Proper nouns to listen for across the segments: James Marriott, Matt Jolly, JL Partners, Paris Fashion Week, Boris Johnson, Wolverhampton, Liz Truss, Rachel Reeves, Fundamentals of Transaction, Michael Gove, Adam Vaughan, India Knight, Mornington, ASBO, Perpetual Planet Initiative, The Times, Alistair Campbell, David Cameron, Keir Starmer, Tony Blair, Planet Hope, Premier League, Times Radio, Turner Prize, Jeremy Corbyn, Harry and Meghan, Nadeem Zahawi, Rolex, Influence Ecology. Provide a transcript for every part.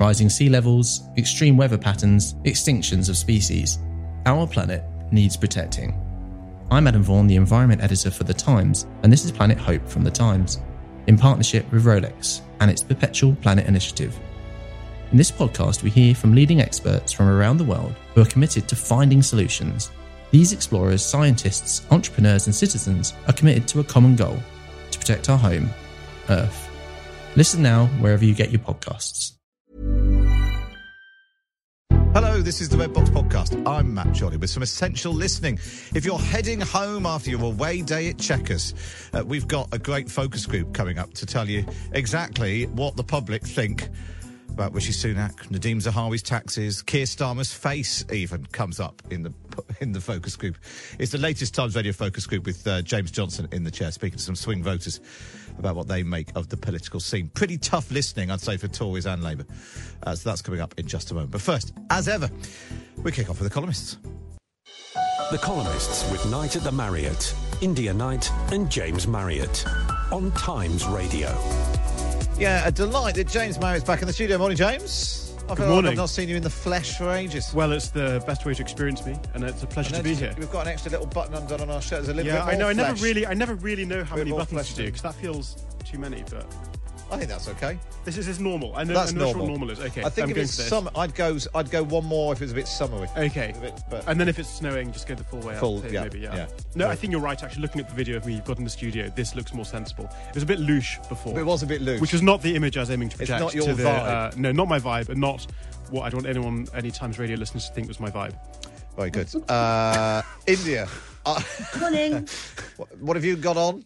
Rising sea levels, extreme weather patterns, extinctions of species. Our planet needs protecting. I'm Adam Vaughan, the environment editor for The Times, and this is Planet Hope from The Times, in partnership with Rolex and its Perpetual Planet Initiative. In this podcast, we hear from leading experts from around the world who are committed to finding solutions. These explorers, scientists, entrepreneurs and citizens are committed to a common goal, to protect our home, Earth. Listen now wherever you get your podcasts. Hello, this is the Red Box Podcast. I'm Matt Jolly with some essential listening. If you're heading home after your away day at Chequers, we've got a great focus group coming up to tell you exactly what the public think about Rishi Sunak, Nadeem Zahawi's taxes, Keir Starmer's face even comes up in the focus group. It's the latest Times Radio focus group with James Johnson in the chair, speaking to some swing voters about what they make of the political scene. Pretty tough listening, I'd say, for Tories and Labour. So that's coming up in just a moment. But first, as ever, we kick off with The Columnists. The Columnists with Knight at the Marriott, India Knight and James Marriott on Times Radio. Yeah, a delight that James Marriott's back in the studio. Morning, James. Good morning. I've not seen you in the flesh for ages. Well, it's the best way to experience me, and it's a pleasure to be here. We've got an extra little button undone on our shirt. There's a little bit more flesh. I never really know how many buttons to do, because that feels too many, but I think that's okay. This is normal. I know what normal is. Okay, I think if it's summer, I'd go one more if it's a bit summery. Okay. And then if it's snowing, just go the full way up. Maybe. No, I think you're right, actually. Looking at the video of me you've got in the studio, this looks more sensible. It was a bit louche before. It was a bit louche. Which was not the image I was aiming to project. It's not your vibe. No, not my vibe, and not what I'd want any Times Radio listeners to think was my vibe. Very good. India. Morning. What have you got on?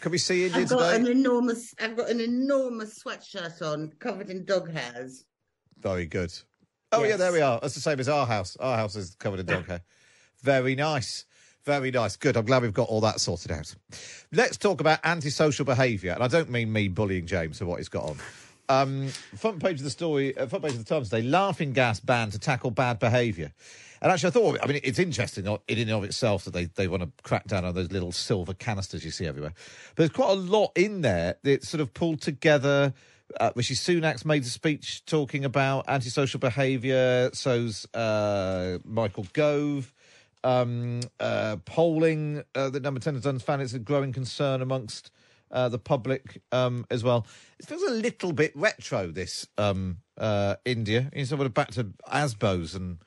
Can we see India today? I've got an enormous sweatshirt on, covered in dog hairs. Very good. Oh, yes. Yeah, there we are. That's the same as our house. Our house is covered in dog hair. Very nice. Very nice. Good. I'm glad we've got all that sorted out. Let's talk about antisocial behaviour. And I don't mean me bullying James for what he's got on. Front page of the Times today, laughing gas ban to tackle bad behaviour. And actually, I thought, I mean, it's interesting in and of itself that they want to crack down on those little silver canisters you see everywhere. But there's quite a lot in there that's sort of pulled together. Rishi Sunak's made a speech talking about antisocial behaviour. So's Michael Gove. Polling that Number 10 has done found it's a growing concern amongst the public as well. It feels a little bit retro, this India. It's sort of back to ASBOs and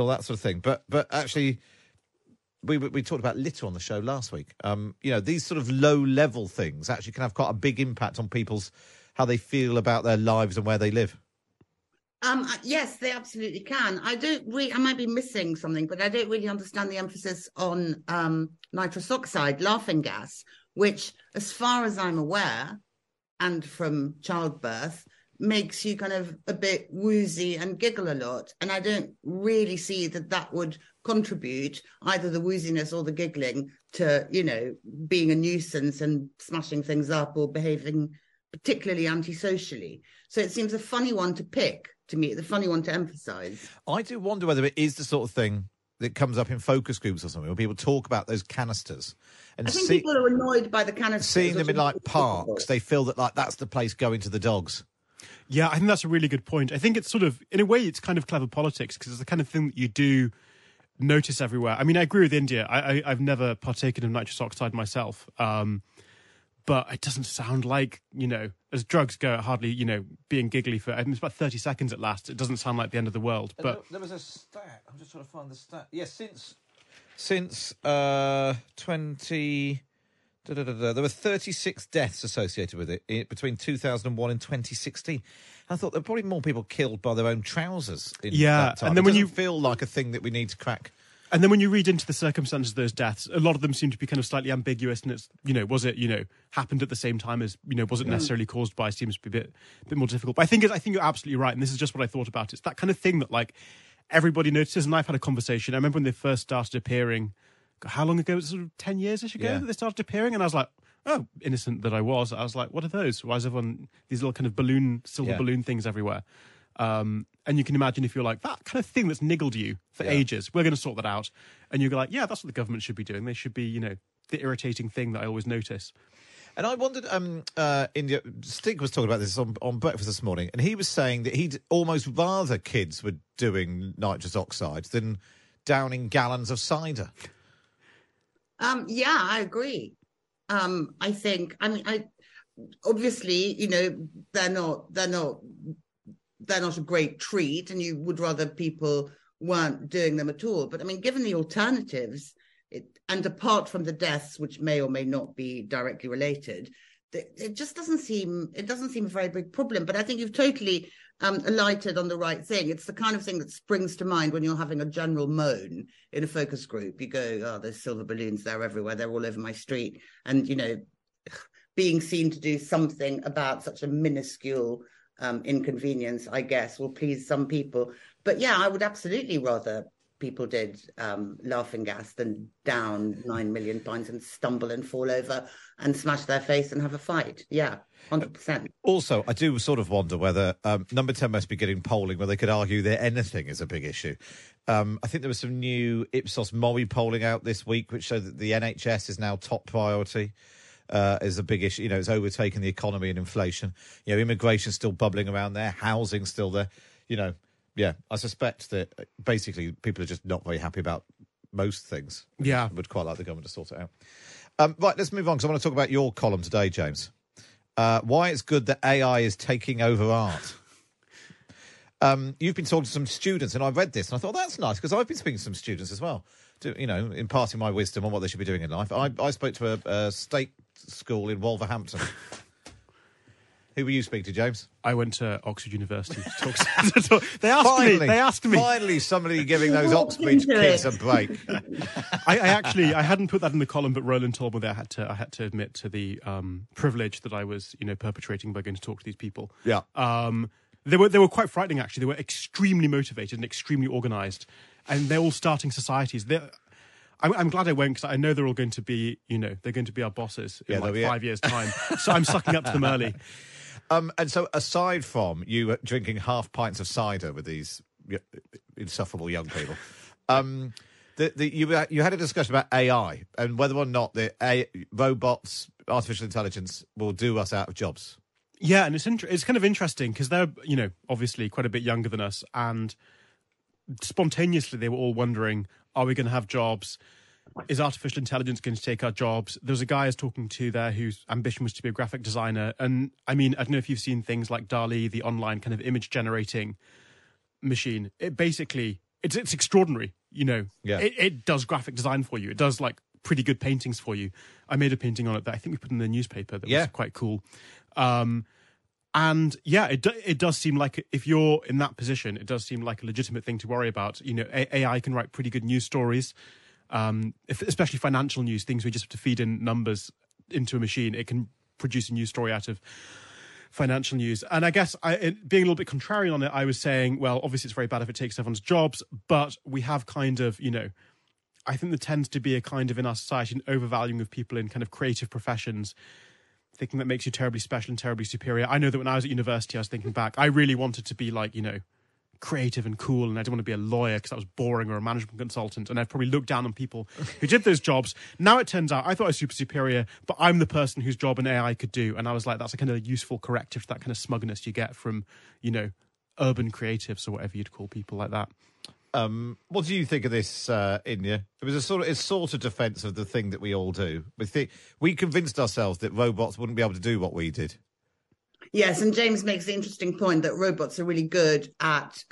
all that sort of thing. But actually, we talked about litter on the show last week. These sort of low-level things actually can have quite a big impact on people's, how they feel about their lives and where they live. Yes, they absolutely can. I might be missing something, but I don't really understand the emphasis on nitrous oxide, laughing gas, which, as far as I'm aware, and from childbirth, makes you kind of a bit woozy and giggle a lot. And I don't really see that would contribute, either the wooziness or the giggling, to, being a nuisance and smashing things up or behaving particularly antisocially. So it seems a funny one to pick, to me, the funny one to emphasise. I do wonder whether it is the sort of thing that comes up in focus groups or something, where people talk about those canisters. And I think people are annoyed by the canisters. Seeing them in, like, parks, they feel that, like, that's the place going to the dogs. Yeah, I think that's a really good point. I think it's sort of, in a way, it's kind of clever politics, because it's the kind of thing that you do notice everywhere. I mean, I agree with India. I've never partaken of nitrous oxide myself, but it doesn't sound like, as drugs go, hardly, being giggly for, it's about 30 seconds at last. It doesn't sound like the end of the world. But there was a stat. I'm just trying to find the stat. Yeah, since 20... There were 36 deaths associated with it between 2001 and 2016. I thought there were probably more people killed by their own trousers in that time. And then it doesn't feel like a thing that we need to crack. And then when you read into the circumstances of those deaths, a lot of them seem to be kind of slightly ambiguous. And it's, you know, was it, you know, happened at the same time as, you know, was it necessarily caused by, seems to be a bit more difficult. But I think you're absolutely right. And this is just what I thought about. It's that kind of thing that, like, everybody notices. And I've had a conversation. I remember when they first started appearing, how long ago? It was sort of 10 years ish ago that they started appearing. And I was like, oh, innocent that I was. I was like, what are those? Why is everyone, these little kind of balloon, silver balloon things everywhere? And you can imagine if you're like, that kind of thing that's niggled you for ages, we're going to sort that out. And you're like, yeah, that's what the government should be doing. They should be, you know, the irritating thing that I always notice. And I wondered, India, Stig was talking about this on breakfast this morning, and he was saying that he'd almost rather kids were doing nitrous oxide than downing gallons of cider. Yeah, I agree. I think, I mean, I obviously, you know, they're not a great treat, and you would rather people weren't doing them at all. But I mean, given the alternatives, and apart from the deaths, which may or may not be directly related, it just doesn't seem a very big problem. But I think you've totally alighted on the right thing. It's the kind of thing that springs to mind when you're having a general moan in a focus group. You go, oh, there's silver balloons, they're everywhere, they're all over my street. And, you know, being seen to do something about such a minuscule inconvenience, I guess, will please some people. But yeah, I would absolutely rather people did laughing gas than down 9 million pints and stumble and fall over and smash their face and have a fight. Yeah, 100%. Also, I do sort of wonder whether Number 10 must be getting polling where they could argue that anything is a big issue. I think there was some new Ipsos Mori polling out this week which showed that the NHS is now top priority. Is a big issue. You know, it's overtaking the economy and inflation. You know, immigration's still bubbling around there, housing's still there. You know, yeah, I suspect that basically people are just not very happy about most things. Yeah. Would quite like the government to sort it out. Right, let's move on, because I want to talk about your column today, James. Why it's good that AI is taking over art. You've been talking to some students, and I read this, and I thought, that's nice, because I've been speaking to some students as well, to, you know, imparting my wisdom on what they should be doing in life. I spoke to a state school in Wolverhampton. Who were you speaking to, James? I went to Oxford University to talk to them. They asked me. Finally, somebody giving those Oxbridge kids a break. I hadn't put that in the column, but Roland told me that I had to admit to the privilege that I was, you know, perpetrating by going to talk to these people. Yeah. They were quite frightening, actually. They were extremely motivated and extremely organised, and they're all starting societies. I'm glad I went, because I know they're all going to be, you know, they're going to be our bosses in like 5 years' time. So I'm sucking up to them early. And so aside from you drinking half pints of cider with these insufferable young people, you had a discussion about AI and whether or not the robots, artificial intelligence, will do us out of jobs. Yeah, and it's kind of interesting because they're, you know, obviously quite a bit younger than us, and spontaneously they were all wondering, are we going to have jobs? Is artificial intelligence going to take our jobs? There was a guy I was talking to there whose ambition was to be a graphic designer. And I mean, I don't know if you've seen things like DALL-E, the online kind of image generating machine. It basically, it's extraordinary, you know. Yeah. It does graphic design for you. It does like pretty good paintings for you. I made a painting on it that I think we put in the newspaper that was quite cool. And yeah, it does seem like, if you're in that position, it does seem like a legitimate thing to worry about. You know, AI can write pretty good news stories, especially financial news, things we just have to feed in numbers into a machine. It can produce a news story out of financial news. And I guess being a little bit contrarian on it, I was saying, well, obviously it's very bad if it takes everyone's jobs, but we have kind of, you know, I think there tends to be a kind of in our society an overvaluing of people in kind of creative professions, thinking that makes you terribly special and terribly superior. I know that when I was at university, I was thinking back, I really wanted to be like, you know, creative and cool, and I didn't want to be a lawyer because that was boring, or a management consultant, and I've probably looked down on people who did those jobs. Now it turns out I thought I was super superior, but I'm the person whose job an AI could do, and I was like, that's a kind of useful corrective to that kind of smugness you get from, you know, urban creatives or whatever you'd call people like that. What do you think of this, India? It was a sort of defence of the thing that we all do. We convinced ourselves that robots wouldn't be able to do what we did. Yes, and James makes the interesting point that robots are really good at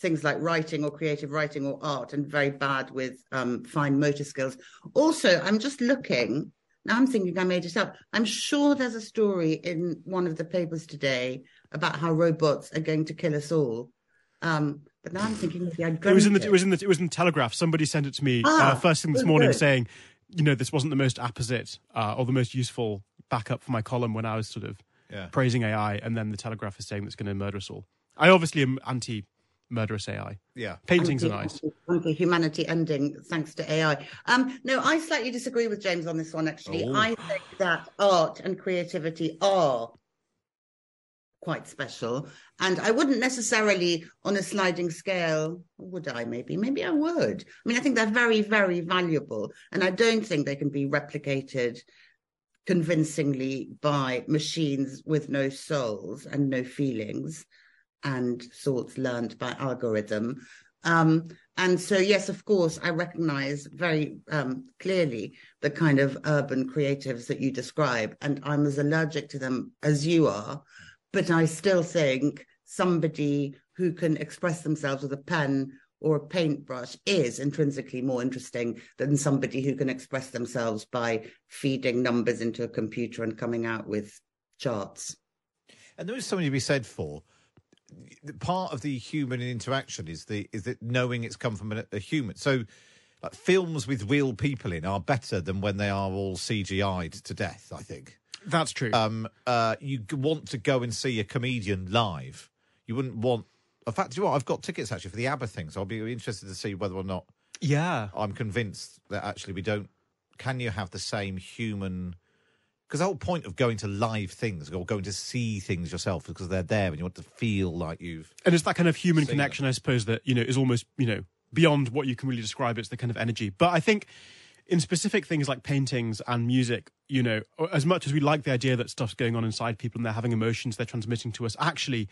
things like writing or creative writing or art, and very bad with fine motor skills. Also, I'm just looking. Now I'm thinking I made it up. I'm sure there's a story in one of the papers today about how robots are going to kill us all. But now I'm thinking of the identity. It was in the Telegraph. Somebody sent it to me first thing this morning, saying, you know, this wasn't the most apposite or the most useful backup for my column when I was sort of praising AI, and then the Telegraph is saying that's going to murder us all. I obviously am anti-murderous AI. Yeah, paintings are nice. Humanity ending thanks to AI. No, I slightly disagree with James on this one. Actually, I think that art and creativity are quite special, and I wouldn't necessarily on a sliding scale, would I? Maybe I would. I mean, I think they're very, very valuable, and I don't think they can be replicated convincingly by machines with no souls and no feelings and thoughts learned by algorithm. And so, yes, of course, I recognise very clearly the kind of urban creatives that you describe, and I'm as allergic to them as you are. But I still think somebody who can express themselves with a pen or a paintbrush is intrinsically more interesting than somebody who can express themselves by feeding numbers into a computer and coming out with charts. And there is something to be said for part of the human interaction is that knowing it's come from a human. So like, films with real people in are better than when they are all CGI'd to death, I think. That's true. You want to go and see a comedian live. You wouldn't want... In fact, you know what? I've got tickets, actually, for the ABBA thing, so I'll be interested to see whether or not... Yeah. I'm convinced that, actually, we don't... Can you have the same human... Because the whole point of going to live things or going to see things yourself is because they're there and you want to feel like you've... And it's that kind of human connection, them. I suppose, that, you know, is almost, you know, beyond what you can really describe. It's the kind of energy. But I think... in specific things like paintings and music, you know, as much as we like the idea that stuff's going on inside people and they're having emotions they're transmitting to us, actually,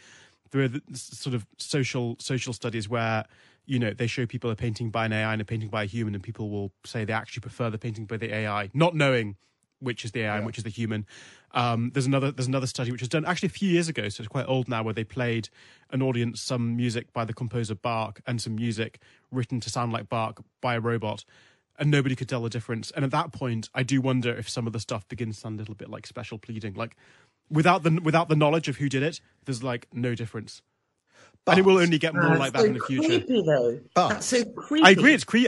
there are the sort of social studies where, you know, they show people a painting by an AI and a painting by a human, and people will say they actually prefer the painting by the AI, not knowing which is the AI and which is the human. There's another study which was done actually a few years ago, so it's quite old now, where they played an audience some music by the composer Bach and some music written to sound like Bach by a robot. And nobody could tell the difference. And at that point, I do wonder if some of the stuff begins to sound a little bit like special pleading. Like, without the knowledge of who did it, there's, like, no difference. But, and it will only get more like that so in the future. Creepy, though. But, that's so creepy. I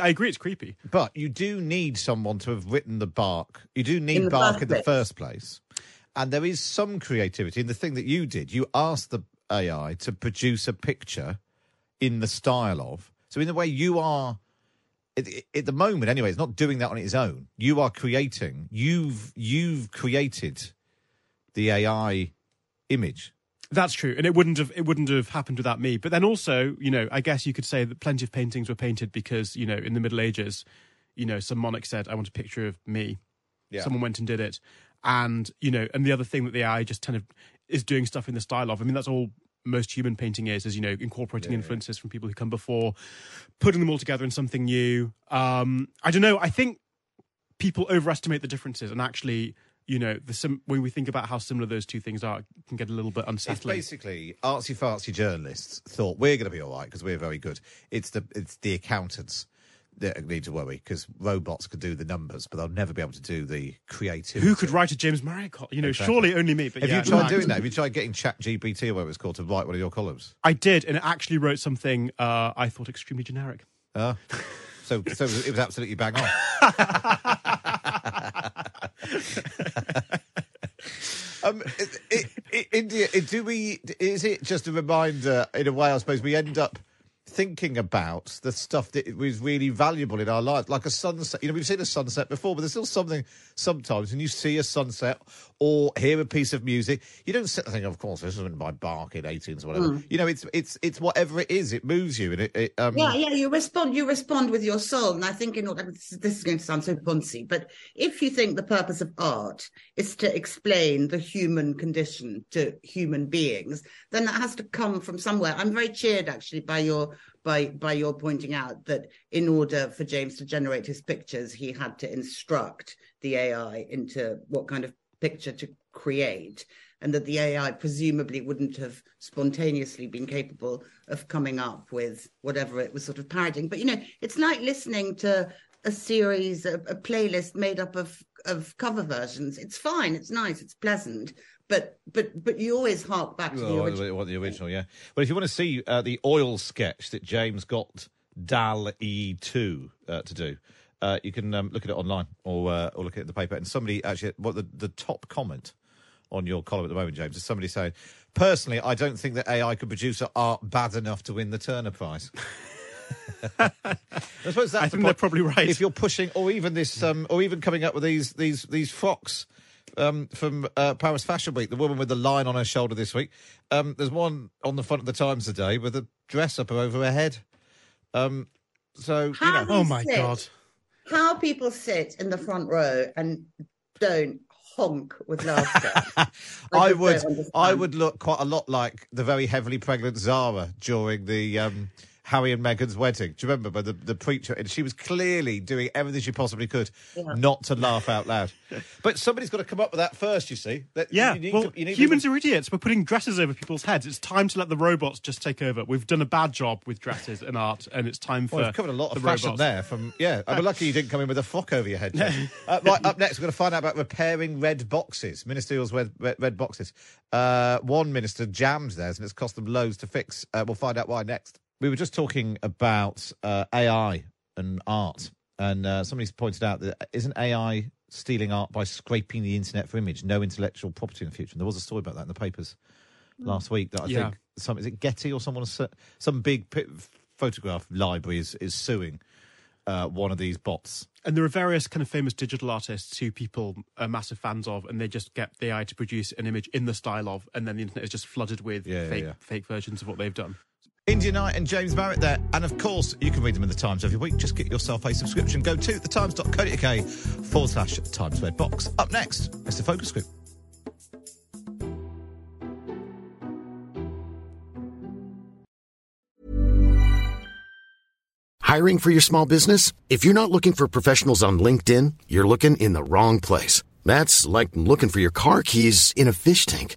agree it's creepy. But you do need someone to have written the Bark. You do need Bark in the first place. And there is some creativity in the thing that you did. You asked the AI to produce a picture in the style of... So in a way, you are... At the moment, anyway, it's not doing that on its own. You are creating. You've created the AI image. That's true, and it wouldn't have happened without me. But then also, you know, I guess you could say that plenty of paintings were painted because, you know, in the Middle Ages, you know, some monarch said, "I want a picture of me." Yeah. Someone went and did it, and you know, and the other thing that the AI just kind of is doing stuff in the style of. I mean, that's all. Most human painting is, you know, incorporating influences from people who come before, putting them all together in something new. I don't know. I think people overestimate the differences, and actually, you know, when we think about how similar those two things are, it can get a little bit unsettling. It's basically artsy-fartsy journalists thought we're going to be all right because we're very good. It's the accountants that need to worry because robots could do the numbers, but they'll never be able to do the creativity. Who could write a James Marriott column? You know, exactly. Surely only me. But you tried doing that? Have you tried getting ChatGPT or whatever it's called to write one of your columns? I did, and it actually wrote something I thought extremely generic. So it was absolutely bang on. India, is it just a reminder, in a way, I suppose, we end up thinking about the stuff that was really valuable in our lives, like a sunset. You know, we've seen a sunset before, but there's still something sometimes when you see a sunset or hear a piece of music, you don't sit and think, of course, this isn't by Bach in 18s or whatever. You know, it's whatever it is, it moves you. And you respond with your soul. And I think, in order, this is going to sound so poncy, but if you think the purpose of art is to explain the human condition to human beings, then that has to come from somewhere. I'm very cheered, actually, by your pointing out that in order for James to generate his pictures, he had to instruct the AI into what kind of picture to create, and that the AI presumably wouldn't have spontaneously been capable of coming up with whatever it was sort of parodying. But, you know, it's like listening to a series, a playlist made up of cover versions. It's fine, it's nice, it's pleasant. But you always hark back to the original. Well, the original, yeah. Well, if you want to see the oil sketch that James got DALL-E 2 to do, you can look at it online or look at the paper. And somebody actually, the top comment on your column at the moment, James, is somebody saying, personally, I don't think that AI could produce art bad enough to win the Turner Prize. I think they're probably right. If you're pushing, or even this, or even coming up with these frocks from Paris Fashion Week, the woman with the lion on her shoulder this week. There's one on the front of the Times today with a dress up over her head. Oh my God! How people sit in the front row and don't honk with laughter. I would look quite a lot like the very heavily pregnant Zara during the Harry and Meghan's wedding. Do you remember? By the preacher, and she was clearly doing everything she possibly could not to laugh out loud. But somebody's got to come up with that first, you see. Humans are idiots. We're putting dresses over people's heads. It's time to let the robots just take over. We've done a bad job with dresses and art, and it's time for we've covered a lot of fashion robots. There. I'm lucky you didn't come in with a frock over your head. Right, up next, we're going to find out about repairing red boxes, ministerials' red boxes. One minister jams theirs, and it's cost them loads to fix. We'll find out why next. We were just talking about AI and art, and somebody's pointed out that isn't AI stealing art by scraping the internet for image? No intellectual property in the future. And there was a story about that in the papers last week that I think is it Getty or someone, some big photograph library is suing one of these bots. And there are various kind of famous digital artists who people are massive fans of, and they just get the AI to produce an image in the style of, and then the internet is just flooded with fake versions of what they've done. India Knight and James Marriott there. And, of course, you can read them in The Times every week. Just get yourself a subscription. Go to thetimes.co.uk/Times Red Box. Up next, it's the Focus Group. Hiring for your small business? If you're not looking for professionals on LinkedIn, you're looking in the wrong place. That's like looking for your car keys in a fish tank.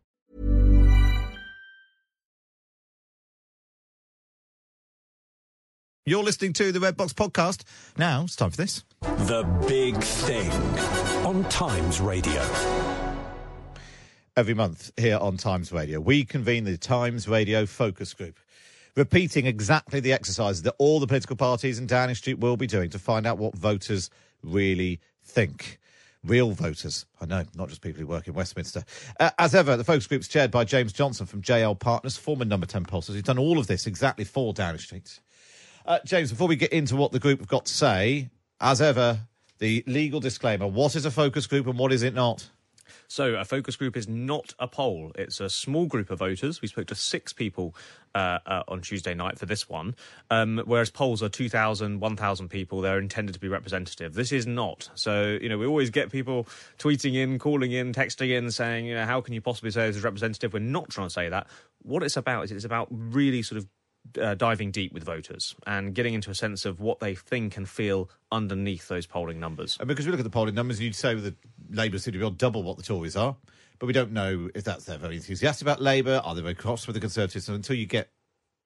You're listening to the Red Box Podcast. Now it's time for this. The Big Thing on Times Radio. Every month here on Times Radio, we convene the Times Radio Focus Group, repeating exactly the exercises that all the political parties in Downing Street will be doing to find out what voters really think. Real voters. I know, not just people who work in Westminster. As ever, the focus group's chaired by James Johnson from JL Partners, former number 10 pollster, who's done all of this exactly for Downing Street. James, before we get into what the group have got to say, as ever, the legal disclaimer. What is a focus group and what is it not? So a focus group is not a poll. It's a small group of voters. We spoke to 6 people on Tuesday night for this one, whereas polls are 2,000, 1,000 people. They're intended to be representative. This is not. So, you know, we always get people tweeting in, calling in, texting in, saying, you know, how can you possibly say this is representative? We're not trying to say that. What it's about is it's about really sort of diving deep with voters and getting into a sense of what they think and feel underneath those polling numbers. And because we look at the polling numbers, and you'd say the Labour seem to be on double what the Tories are, but we don't know if that's they're very enthusiastic about Labour, are they very cross with the Conservatives, and until you get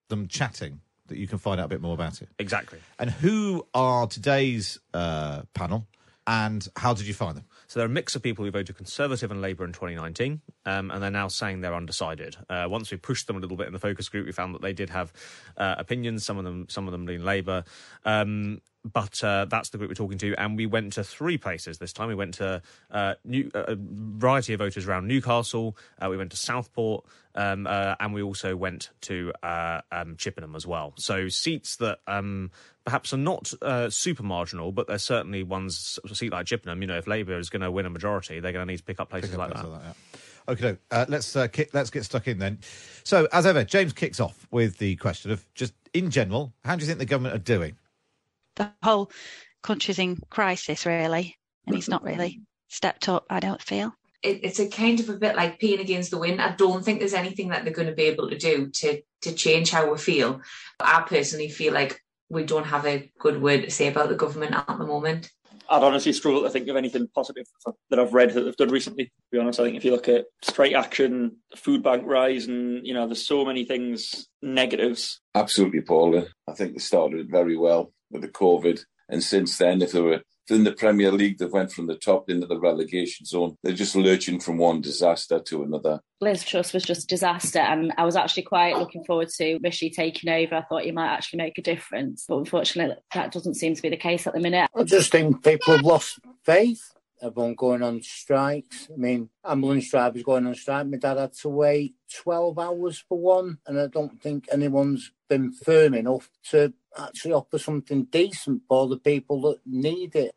them chatting that you can find out a bit more about it. Exactly. And who are today's panel, and how did you find them? So they're a mix of people who voted Conservative and Labour in 2019, and they're now saying they're undecided. Once we pushed them a little bit in the focus group, we found that they did have opinions. Some of them lean Labour, but that's the group we're talking to. And we went to 3 places this time. We went to a variety of voters around Newcastle. We went to Southport, and we also went to Chippenham as well. So seats that perhaps are not super marginal, but they're certainly ones, a seat like Chippenham, you know, if Labour is going to win a majority, they're going to need to pick up places like that. Okay, let's get stuck in then. So, as ever, James kicks off with the question of just, in general, how do you think the government are doing? The whole country's in crisis, really, and he's not really stepped up, I don't feel. It's a kind of a bit like peeing against the wind. I don't think there's anything that they're going to be able to do to change how we feel. I personally feel like we don't have a good word to say about the government at the moment. I'd honestly struggle to think of anything positive that I've read that they've done recently, to be honest. I think if you look at strike action, food bank rise, and, you know, there's so many things, negatives. Absolutely appalling. I think they started very well with the COVID. And since then, if they were in the Premier League, they went from the top into the relegation zone. They're just lurching from one disaster to another. Liz Truss was just a disaster, and I was actually quite looking forward to Rishi taking over. I thought he might actually make a difference, but unfortunately that doesn't seem to be the case at the minute. I just think people have lost faith. Everyone going on strikes. I mean, ambulance drivers going on strike. My dad had to wait 12 hours for one, and I don't think anyone's been firm enough to actually offer something decent for the people that need it.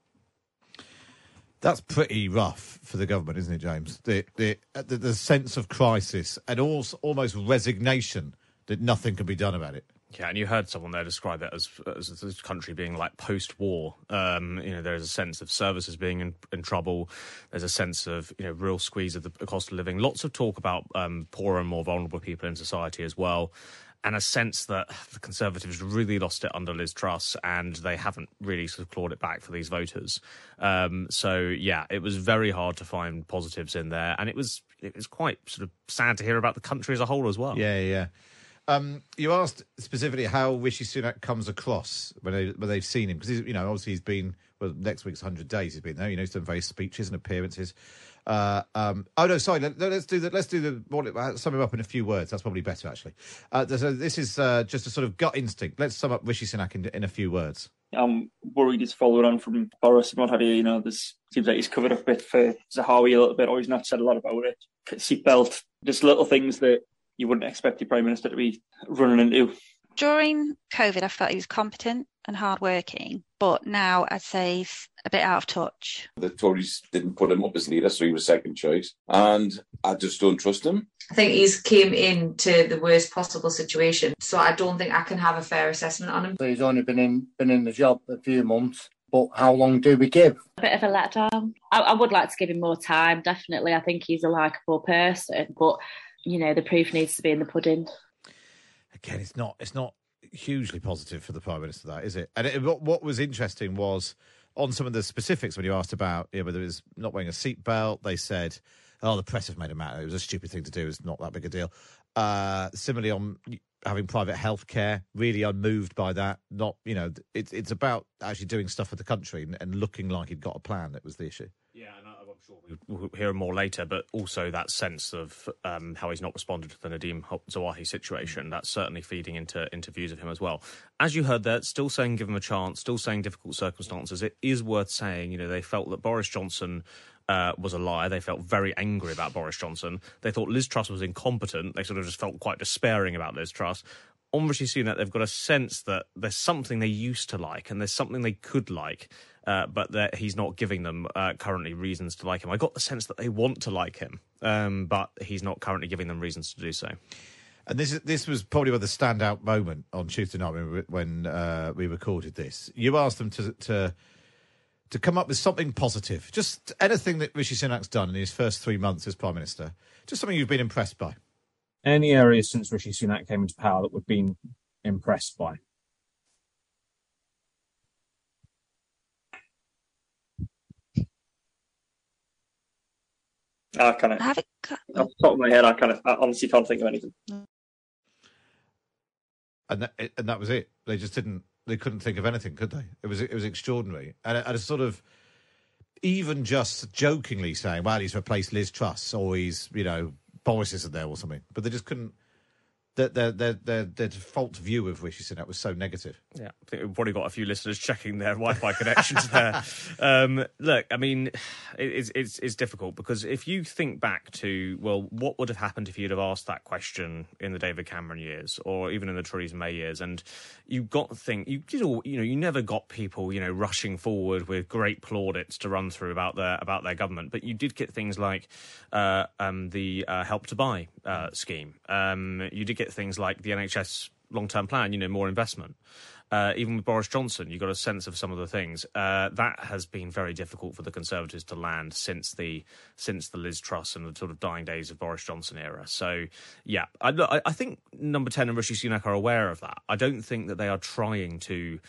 That's pretty rough for the government, isn't it, James? The sense of crisis and almost resignation that nothing can be done about it. Yeah, and you heard someone there describe it as this country being like post-war. You know, there is a sense of services being in trouble. There's a sense of, you know, real squeeze of the cost of living. Lots of talk about poorer and more vulnerable people in society as well. And a sense that the Conservatives really lost it under Liz Truss and they haven't really sort of clawed it back for these voters. So, yeah, it was very hard to find positives in there. And it was quite sort of sad to hear about the country as a whole as well. Yeah, yeah. You asked specifically how Rishi Sunak comes across when they've seen him. Because, you know, obviously he's been, well, next week's 100 days he's been there. You know, he's done various speeches and appearances. Let's sum him up in a few words. That's probably better, actually. So this is just a sort of gut instinct. Let's sum up Rishi Sunak in a few words. I'm worried he's following on from Boris and what have you. You know, this seems like he's covered up a bit for Zahawi a little bit, or he's not said a lot about it. Seatbelt, just little things that you wouldn't expect your Prime Minister to be running into. During COVID, I felt he was competent and hardworking, but now I'd say he's a bit out of touch. The Tories didn't put him up as leader, so he was second choice, and I just don't trust him. I think he's came into the worst possible situation, so I don't think I can have a fair assessment on him. So he's only been in the job a few months. But how long do we give? A bit of a letdown. I would like to give him more time, definitely. I think he's a likeable person, but, you know, the proof needs to be in the pudding. Again, it's not hugely positive for the Prime Minister, that, is it? And what was interesting was, on some of the specifics, when you asked about, you know, whether it was not wearing a seatbelt, they said, oh, the press have made a matter. It was a stupid thing to do. It's not that big a deal. Similarly, on having private healthcare, really unmoved by that. Not, you know, it's about actually doing stuff for the country and looking like he'd got a plan that was the issue. Yeah, and I'm sure we'll hear more later, but also that sense of how he's not responded to the Nadeem Zahawi situation, that's certainly feeding into interviews of him as well. As you heard there, still saying give him a chance, still saying difficult circumstances. It is worth saying, you know, they felt that Boris Johnson was a liar. They felt very angry about Boris Johnson. They thought Liz Truss was incompetent. They sort of just felt quite despairing about Liz Truss. On Rishi Sunak, they've got a sense that there's something they used to like and there's something they could like, but that he's not giving them currently reasons to like him. I got the sense that they want to like him, but he's not currently giving them reasons to do so. And this was probably the standout moment on Tuesday night when we recorded this. You asked them to come up with something positive, just anything that Rishi Sunak's done in his first 3 months as Prime Minister, just something you've been impressed by. Any areas since Rishi Sunak came into power that we've been impressed by? Off the top of my head, I honestly can't think of anything. And that was it. They just didn't. They couldn't think of anything, could they? It was extraordinary. And a sort of, even just jokingly saying, "Well, he's replaced Liz Truss," or he's, you know, Boris isn't there or something, but they just couldn't. Their default view of Rishi Sunak was so negative. Yeah, I think we've probably got a few listeners checking their Wi-Fi connections there. Look, I mean, it's difficult because if you think back to, well, what would have happened if you'd have asked that question in the David Cameron years or even in the Theresa May years, and you got to think, you never got people, you know, rushing forward with great plaudits to run through about their government, but you did get things like the Help to Buy scheme. You did get things like the NHS long-term plan, you know, more investment. Even with Boris Johnson, you got a sense of some of the things. That has been very difficult for the Conservatives to land since the Liz Truss and the sort of dying days of Boris Johnson era. So, yeah, I think Number 10 and Rishi Sunak are aware of that. I don't think that they are trying to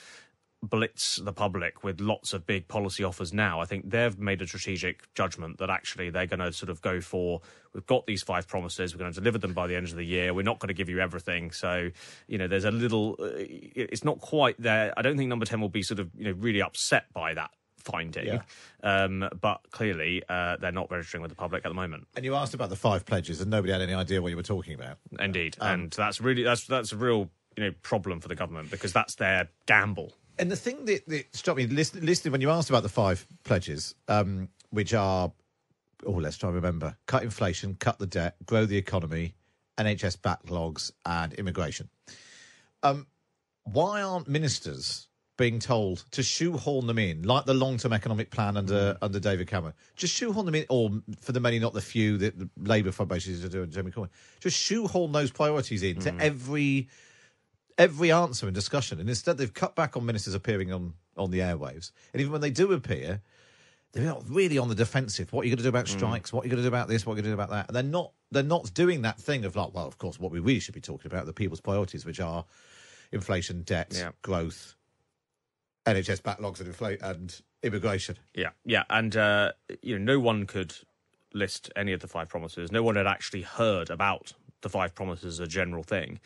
blitz the public with lots of big policy offers now. I think they've made a strategic judgment that actually they're going to sort of go for, we've got these 5 promises, we're going to deliver them by the end of the year, we're not going to give you everything. So, you know, there's a little, it's not quite there. I don't think Number 10 will be sort of, you know, really upset by that finding. Yeah. But clearly they're not registering with the public at the moment. And you asked about the 5 pledges and nobody had any idea what you were talking about. Indeed. And that's a real, you know, problem for the government, because that's their gamble. And the thing that struck me, listening when you asked about the 5 pledges, which are, let's try and remember, cut inflation, cut the debt, grow the economy, NHS backlogs and immigration. Why aren't ministers being told to shoehorn them in, like the long-term economic plan under David Cameron? Just shoehorn them in, or for the many, not the few, that the Labour front bases are doing, Jeremy Corbyn. Just shoehorn those priorities in to every answer and discussion, and instead they've cut back on ministers appearing on the airwaves. And even when they do appear, they're not really on the defensive. What are you going to do about strikes? What are you going to do about this? What are you going to do about that? And they're not doing that thing of like, well, of course, what we really should be talking about are the people's priorities, which are inflation, debt, growth, NHS backlogs, and immigration. Yeah, and you know, no one could list any of the 5 promises. No one had actually heard about the 5 promises as a general thing.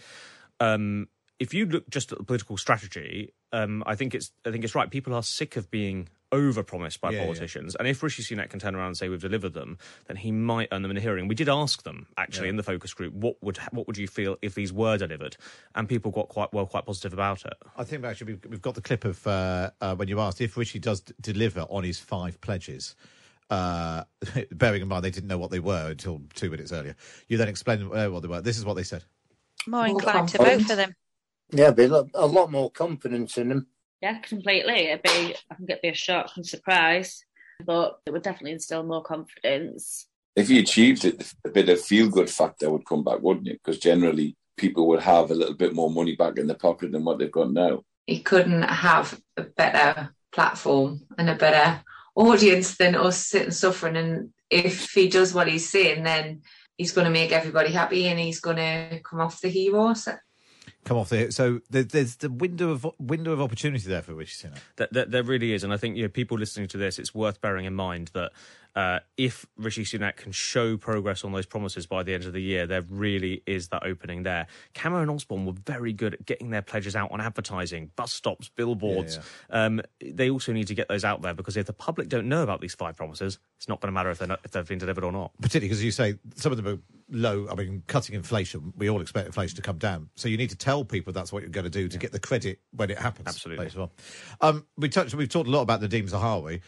If you look just at the political strategy, I think it's right. People are sick of being overpromised by politicians. Yeah. And if Rishi Sunak can turn around and say we've delivered them, then he might earn them in a hearing. We did ask them, actually, in the focus group, what would you feel if these were delivered? And people got quite positive about it. I think actually we've got the clip of when you asked if Rishi does deliver on his 5 pledges. Bearing in mind they didn't know what they were until 2 minutes earlier. You then explained what they were. This is what they said. More inclined to vote for them. Yeah, be a lot more confidence in them. Yeah, completely. I think it'd be a shock and surprise, but it would definitely instill more confidence. If you achieved it, a bit of feel-good factor would come back, wouldn't it? Because generally people would have a little bit more money back in their pocket than what they've got now. You couldn't have a better platform and a better audience than us sitting suffering. And if he does what he's saying, then he's going to make everybody happy and he's going to come off the hero. So there's the window of opportunity there for Rishi Sunak. There really is, and I think, you know, people listening to this, it's worth bearing in mind that if Rishi Sunak can show progress on those promises by the end of the year, there really is that opening there. Cameron and Osborne were very good at getting their pledges out on advertising, bus stops, billboards. Yeah. They also need to get those out there, because if the public don't know about these 5 promises, it's not going to matter if they've been delivered or not. Particularly because, you say, some of them are low. I mean, cutting inflation, we all expect inflation to come down. So you need to tell people that's what you're going to do to get the credit when it happens. Absolutely. Later on. We've talked a lot about Nadeem Zahawi.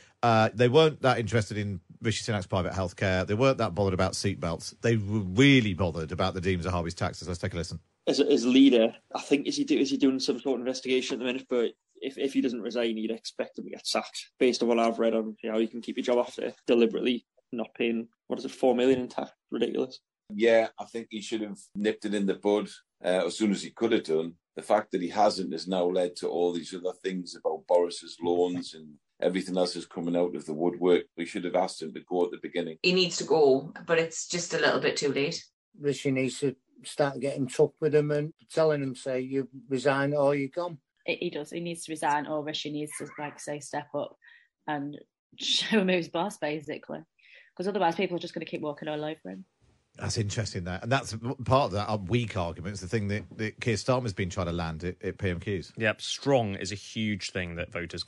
They weren't that interested in Rishi Sunak's private healthcare. They weren't that bothered about seatbelts. They were really bothered about Nadeem Zahawi's taxes. Let's take a listen. As leader, I think, is he doing some sort of investigation at the minute? But if he doesn't resign, you'd expect him to get sacked. Based on what I've read on how you can keep your job after deliberately not paying, $4 million in tax. Ridiculous. Yeah, I think he should have nipped it in the bud as soon as he could have done. The fact that he hasn't has now led to all these other things about Boris's loans and everything else is coming out of the woodwork. We should have asked him to go at the beginning. He needs to go, but it's just a little bit too late. Rishi needs to start getting tough with him and telling him, say, you resign or you're gone. He does. He needs to resign, or Rishi needs to, like, say, step up and show him who's boss, basically. Because otherwise people are just going to keep walking all over him. That's interesting, that. And that's part of that weak argument. It's the thing that Keir Starmer's been trying to land at PMQs. Yep, strong is a huge thing that voters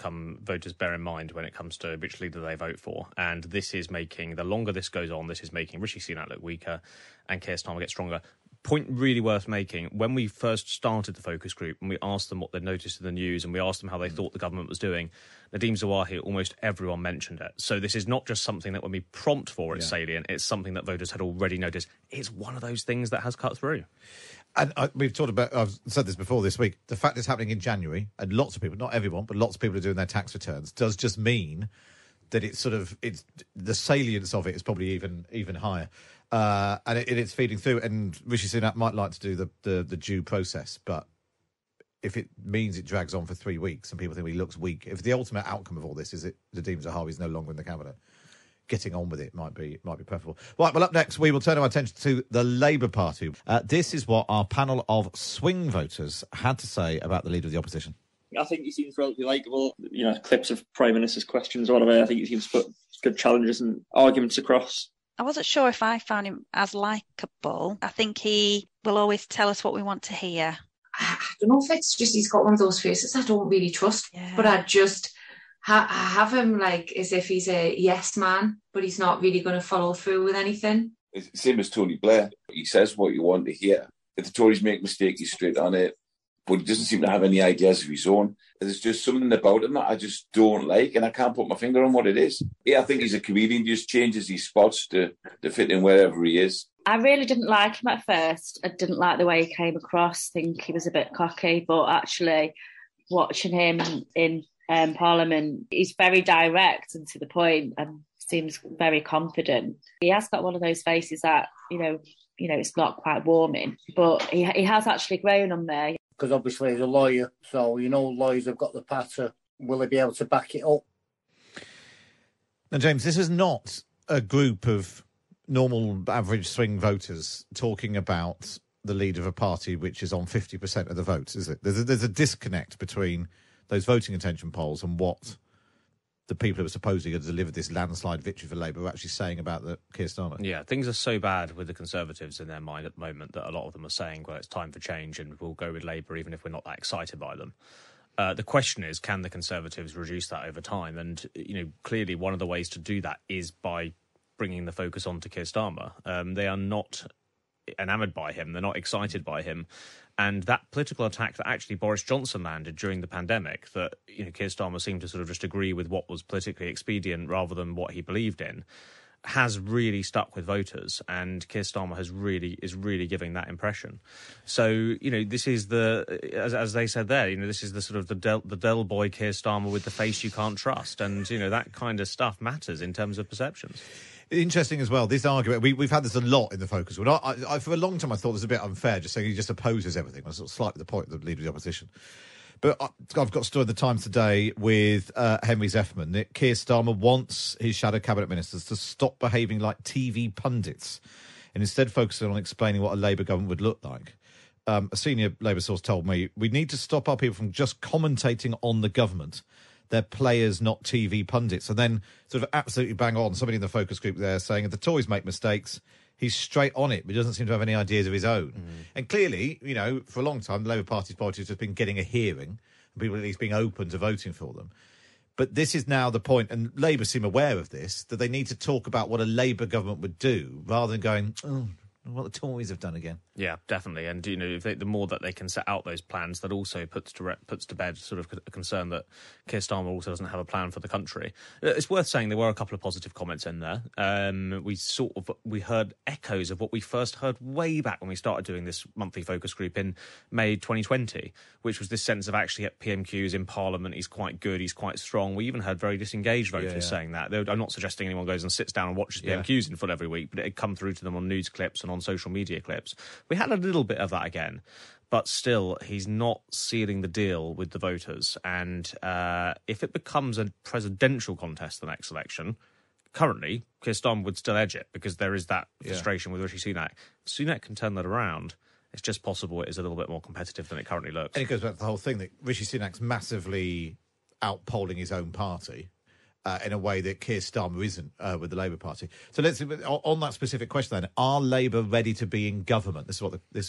bear in mind when it comes to which leader they vote for. And this is making, the longer this goes on, this is making Rishi Sunak look weaker and Keir Starmer get stronger. Point really worth making, when we first started the focus group and we asked them what they noticed in the news and we asked them how they thought the government was doing, Nadeem Zahawi, almost everyone mentioned it. So this is not just something that when we prompt for it's salient, it's something that voters had already noticed. It's one of those things that has cut through. And we've talked about, I've said this before this week, the fact it's happening in January and lots of people, not everyone, but lots of people are doing their tax returns, does just mean that it's sort of, it's the salience of it is probably even higher. And it's feeding through, and Rishi Sunak might like to do the due process, but if it means it drags on for 3 weeks and people think he looks weak, if the ultimate outcome of all this is that Nadeem Zahawi is no longer in the cabinet, getting on with it might be preferable. Right, well, up next, we will turn our attention to the Labour Party. This is what our panel of swing voters had to say about the Leader of the Opposition. I think he seems relatively likeable. You know, clips of Prime Minister's questions right away. I think he seems to put good challenges and arguments across. I wasn't sure if I found him as likeable. I think he will always tell us what we want to hear. I don't know if it's just he's got one of those faces I don't really trust, but I just... I have him like as if he's a yes man, but he's not really going to follow through with anything. It's the same as Tony Blair. He says what you want to hear. If the Tories make mistakes, he's straight on it. But he doesn't seem to have any ideas of his own. There's just something about him that I just don't like, and I can't put my finger on what it is. Yeah, I think he's a comedian. He just changes his spots to fit in wherever he is. I really didn't like him at first. I didn't like the way he came across. I think he was a bit cocky, but actually watching him in... Parliament, he's very direct and to the point and seems very confident. He has got one of those faces that, you know, it's not quite warming, but he has actually grown on me. Because obviously he's a lawyer, so, you know, lawyers have got the patter. Will he be able to back it up? Now, James, this is not a group of normal average swing voters talking about the leader of a party which is on 50% of the votes, is it? There's a disconnect between those voting intention polls and what the people who are supposedly going to deliver this landslide victory for Labour are actually saying about the Keir Starmer. Yeah, things are so bad with the Conservatives in their mind at the moment that a lot of them are saying, well, it's time for change and we'll go with Labour even if we're not that excited by them. The question is, can the Conservatives reduce that over time? And, you know, clearly one of the ways to do that is by bringing the focus onto Keir Starmer. They are not enamoured by him. They're not excited by him. And that political attack that actually Boris Johnson landed during the pandemic, that, you know, Keir Starmer seemed to sort of just agree with what was politically expedient rather than what he believed in, has really stuck with voters. And Keir Starmer is really giving that impression. So, you know, this is the, as they said there, you know, this is the sort of the Dell boy Keir Starmer with the face you can't trust. And, you know, that kind of stuff matters in terms of perceptions. Interesting as well, this argument, we've had this a lot in the focus. I for a long time, I thought it was a bit unfair, just saying he just opposes everything. I was sort of slightly the point of the Leader of the Opposition. But I've got a story in the Times today with Henry Zeffman. That Keir Starmer wants his shadow cabinet ministers to stop behaving like TV pundits and instead focusing on explaining what a Labour government would look like. A senior Labour source told me, we need to stop our people from just commentating on the government. They're players, not TV pundits. And then sort of absolutely bang on, somebody in the focus group there saying, if the Tories make mistakes, he's straight on it, but he doesn't seem to have any ideas of his own. Mm. And clearly, you know, for a long time, the Labour Party's party has just been getting a hearing and people at least being open to voting for them. But this is now the point, and Labour seem aware of this, that they need to talk about what a Labour government would do rather than going, oh, what the Tories have done again. Yeah, definitely. And, you know, if the more that they can set out those plans, that also puts to bed sort of a concern that Keir Starmer also doesn't have a plan for the country. It's worth saying there were a couple of positive comments in there. We heard echoes of what we first heard way back when we started doing this monthly focus group in May 2020, which was this sense of actually at PMQs in Parliament, he's quite good, he's quite strong. We even heard very disengaged voters saying that. I'm not suggesting anyone goes and sits down and watches PMQs in full every week, but it had come through to them on news clips and on social media clips. We had a little bit of that again, but still he's not sealing the deal with the voters. And if it becomes a presidential contest the next election, currently Keir Starmer would still edge it because there is that frustration with Rishi Sunak. Sunak can turn that around. It's just possible it is a little bit more competitive than it currently looks. And it goes back to the whole thing that Rishi Sunak's massively outpolling his own party. In a way that Keir Starmer isn't with the Labour Party. So let's on that specific question then, are Labour ready to be in government? This is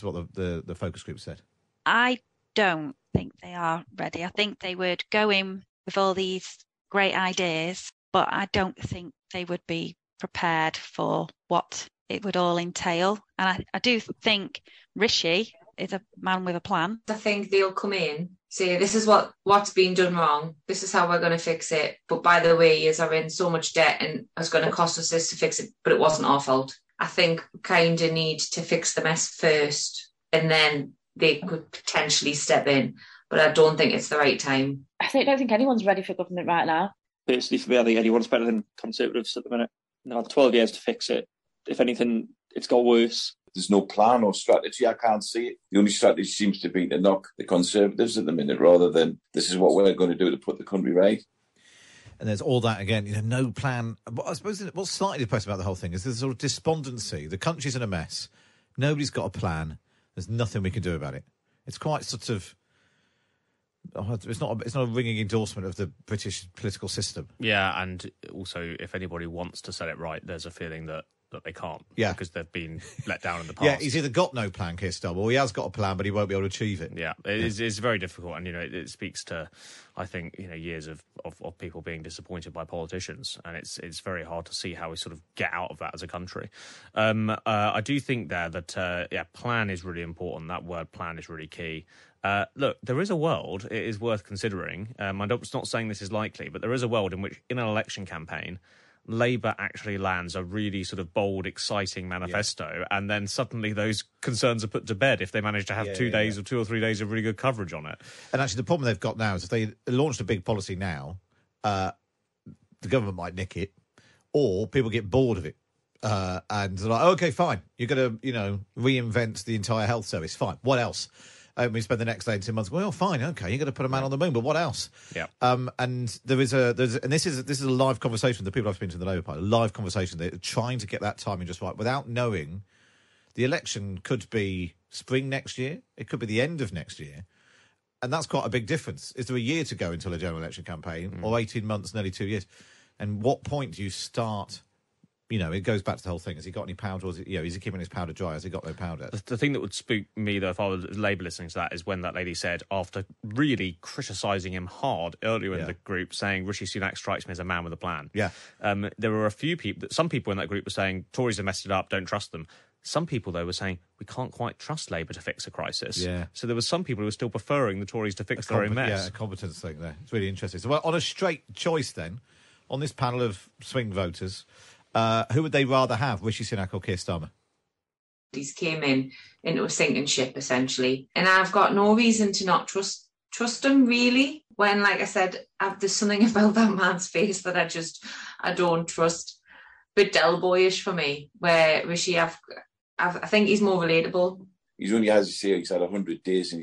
what the focus group said. I don't think they are ready. I think they would go in with all these great ideas, but I don't think they would be prepared for what it would all entail. And I do think Rishi is a man with a plan. I think they'll come in, say, this is what's been done wrong. This is how we're going to fix it. But by the way, is are in so much debt and it's going to cost us this to fix it, but it wasn't our fault. I think kind of need to fix the mess first and then they could potentially step in. But I don't think it's the right time. I don't think anyone's ready for government right now. Personally, for me, I think anyone's better than Conservatives at the minute. They've had 12 years to fix it. If anything, it's got worse. There's no plan or strategy. I can't see it. The only strategy seems to be to knock the Conservatives at the minute rather than this is what we're going to do to put the country right. And there's all that again, you know, no plan. I suppose what's slightly depressing about the whole thing is there's sort of despondency. The country's in a mess. Nobody's got a plan. There's nothing we can do about it. It's quite sort of... It's not a ringing endorsement of the British political system. Yeah, and also, if anybody wants to set it right, there's a feeling that they can't. Yeah. Because they've been let down in the past. Yeah, he's either got no plan, Keir Starmer, or he has got a plan, but he won't be able to achieve it. Yeah, it's very difficult. And, you know, it speaks to, I think, you know, years of people being disappointed by politicians. And it's very hard to see how we sort of get out of that as a country. I do think there that, plan is really important. That word plan is really key. Look, there is a world, it is worth considering, and I'm not saying this is likely, but there is a world in which, in an election campaign, Labour actually lands a really sort of bold, exciting manifesto, yeah. And then suddenly those concerns are put to bed if they manage to have 2 days or 2 or 3 days of really good coverage on it. And actually the problem they've got now is if they launched a big policy now, the government might nick it, or people get bored of it. And they're like, oh, OK, fine, you're going to, you know, reinvent the entire health service, fine, what else? And we spend the next 18 months going, oh, fine, OK, you're going to put a man on the moon, but what else? Yeah. And this is a live conversation with the people I've been to in the Labour Party, a live conversation. They're trying to get that timing just right without knowing the election could be spring next year. It could be the end of next year. And that's quite a big difference. Is there a year to go until a general election campaign or 18 months, nearly 2 years? And what point do you start... You know, it goes back to the whole thing. Has he got any powder? Or is he keeping his powder dry? Has he got no powder? The thing that would spook me, though, if I was Labour listening to that, is when that lady said, after really criticising him hard earlier in the group, saying Rishi Sunak strikes me as a man with a plan. Yeah. There were a few people, some people in that group were saying, Tories have messed it up, don't trust them. Some people, though, were saying, we can't quite trust Labour to fix a crisis. Yeah. So there were some people who were still preferring the Tories to fix their own mess. Yeah, a competence thing there. It's really interesting. So, well, on a straight choice, then, on this panel of swing voters... who would they rather have, Rishi Sunak or Keir Starmer? He's came into a sinking ship, essentially. And I've got no reason to not trust him, really. When, like I said, there's something about that man's face that I don't trust. Bit Del Boyish for me, where Rishi, I think he's more relatable. He's only, as you say, he's had 100 days and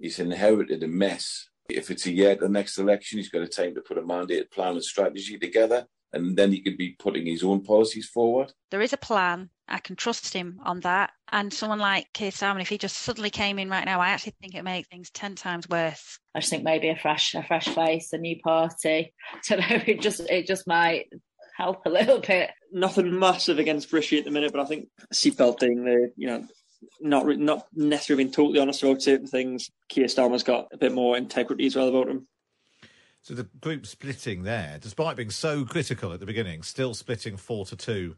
he's inherited a mess. If it's a year to the next election, he's got a time to put a mandated plan and strategy together. And then he could be putting his own policies forward. There is a plan. I can trust him on that. And someone like Keir Starmer, if he just suddenly came in right now, I actually think it makes things 10 times worse. I just think maybe a fresh face, a new party. I don't know, it just might help a little bit. Nothing massive against Rishi at the minute, but I think seatbelting, the, you know, not necessarily being totally honest about certain things. Keir Starmer's got a bit more integrity as well about him. So the group splitting there, despite being so critical at the beginning, still splitting 4-2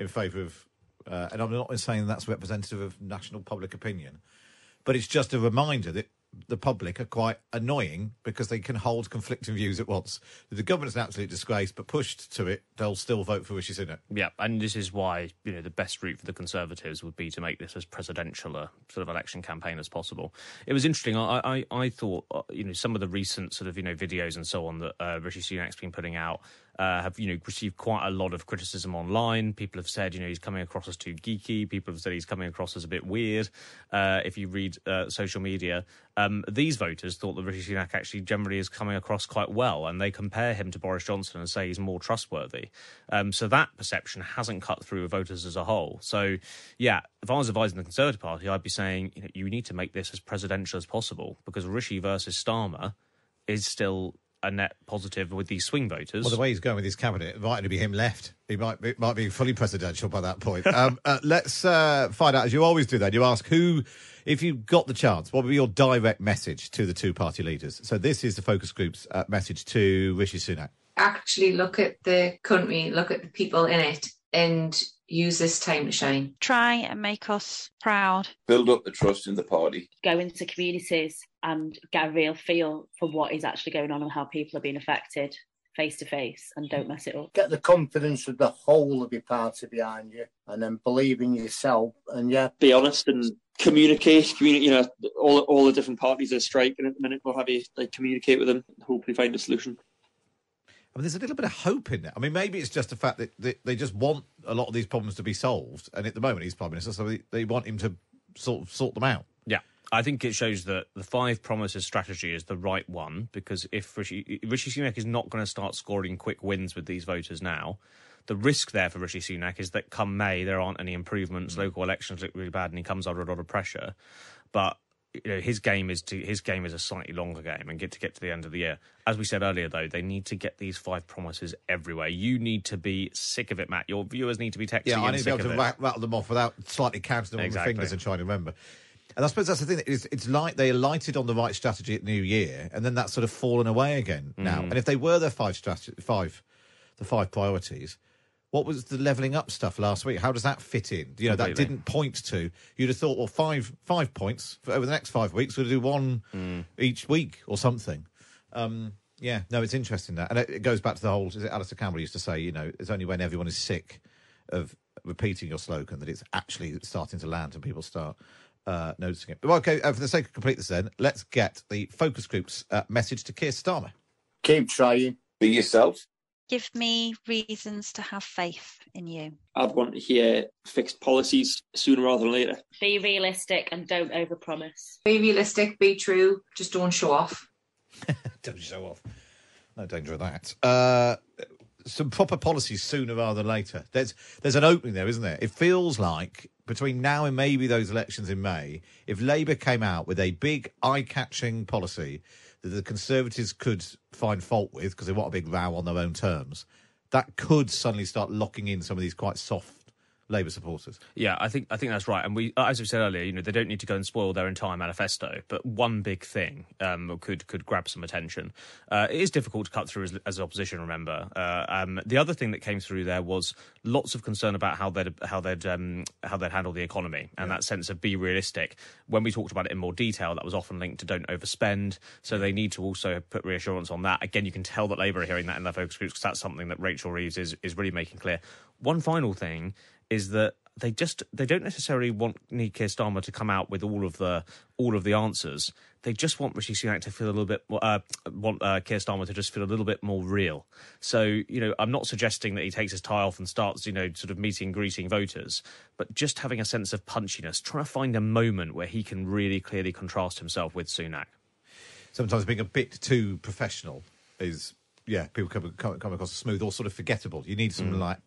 in favour of... and I'm not saying that's representative of national public opinion, but it's just a reminder that the public are quite annoying because they can hold conflicting views at once. The government's an absolute disgrace, but pushed to it, they'll still vote for Rishi Sunak. Yeah, and this is why, you know, the best route for the Conservatives would be to make this as presidential a sort of election campaign as possible. It was interesting. I thought, you know, some of the recent sort of, you know, videos and so on that Rishi Sunak's been putting out have, you know, received quite a lot of criticism online. People have said, you know, he's coming across as too geeky. People have said he's coming across as a bit weird. If you read social media, these voters thought that Rishi Sunak actually generally is coming across quite well, and they compare him to Boris Johnson and say he's more trustworthy. So that perception hasn't cut through with voters as a whole. So, yeah, if I was advising the Conservative Party, I'd be saying, you know, you need to make this as presidential as possible because Rishi versus Starmer is still a net positive with these swing voters. Well, the way he's going with his cabinet, it might only be him left. He might be fully presidential by that point. Let's find out, as you always do then, you ask who, if you got the chance, what would be your direct message to the two party leaders? So this is the focus group's message to Rishi Sunak. Actually look at the country, look at the people in it and use this time to shine. Try and make us proud. Build up the trust in the party. Go into communities and get a real feel for what is actually going on and how people are being affected face to face and don't mess it up. Get the confidence of the whole of your party behind you and then believe in yourself and, yeah, be honest and communicate. You know, all the different parties are striking at the minute. We'll have you, like, communicate with them and hopefully find a solution. I mean, there's a little bit of hope in it. I mean, maybe it's just the fact that they just want a lot of these problems to be solved. And at the moment, he's Prime Minister, so they want him to sort them out. Yeah. I think it shows that the five promises strategy is the right one, because if Rishi Sunak is not going to start scoring quick wins with these voters now, the risk there for Rishi Sunak is that come May, there aren't any improvements, local elections look really bad, and he comes under a lot of pressure. But his game is a slightly longer game and get to the end of the year. As we said earlier, though, they need to get these five promises everywhere. You need to be sick of it, Matt. Your viewers need to be texting. Yeah, I need to be able to rattle them off without slightly counting them on my fingers and trying to remember. And I suppose that's the thing. It's like they alighted on the right strategy at New Year, and then that's sort of fallen away again now. And if they were their five priorities, what was the levelling up stuff last week? How does that fit in? You know, completely. That didn't point to... You'd have thought, well, five points for over the next 5 weeks. We'll do one each week or something. Yeah, no, it's interesting that. And it goes back to the whole... Is it Alistair Campbell used to say, you know, it's only when everyone is sick of repeating your slogan that it's actually starting to land and people start noticing it. But OK, for the sake of completeness then, let's get the focus group's message to Keir Starmer. Keep trying. Be yourself. Give me reasons to have faith in you. I'd want to hear fixed policies sooner rather than later. Be realistic and don't overpromise. Be realistic, be true, just don't show off. Don't show off. No danger of that. Some proper policies sooner rather than later. There's an opening there, isn't there? It feels like between now and maybe those elections in May, if Labour came out with a big eye-catching policy that the Conservatives could find fault with because they want a big row on their own terms, that could suddenly start locking in some of these quite soft Labour supporters. Yeah, I think that's right. And we, as we said earlier, you know, they don't need to go and spoil their entire manifesto, but one big thing could grab some attention. It is difficult to cut through as opposition, remember. The other thing that came through there was lots of concern about how they'd handle the economy and that sense of be realistic. When we talked about it in more detail, that was often linked to don't overspend. So they need to also put reassurance on that. Again, you can tell that Labour are hearing that in their focus groups because that's something that Rachel Reeves is really making clear. One final thing is that they don't necessarily need Keir Starmer to come out with all of the answers. They just want Rishi Sunak to feel a little bit Keir Starmer to just feel a little bit more real. So, you know, I'm not suggesting that he takes his tie off and starts, you know, sort of meeting, greeting voters, but just having a sense of punchiness, trying to find a moment where he can really clearly contrast himself with Sunak. Sometimes being a bit too professional is... Yeah, people come across as smooth or sort of forgettable. You need something a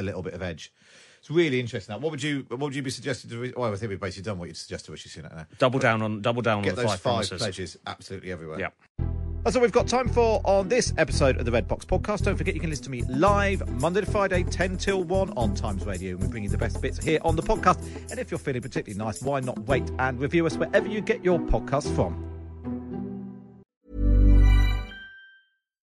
little bit of edge. It's really interesting. That what would you be suggesting to? Well, I think we've basically done what you'd suggest to Rishi Sunak now. Double down on the five pledges absolutely everywhere. Yeah. That's all we've got time for on this episode of the Red Box Podcast. Don't forget you can listen to me live Monday to Friday, 10 till 1 on Times Radio. We bring you the best bits here on the podcast. And if you're feeling particularly nice, why not wait and review us wherever you get your podcasts from?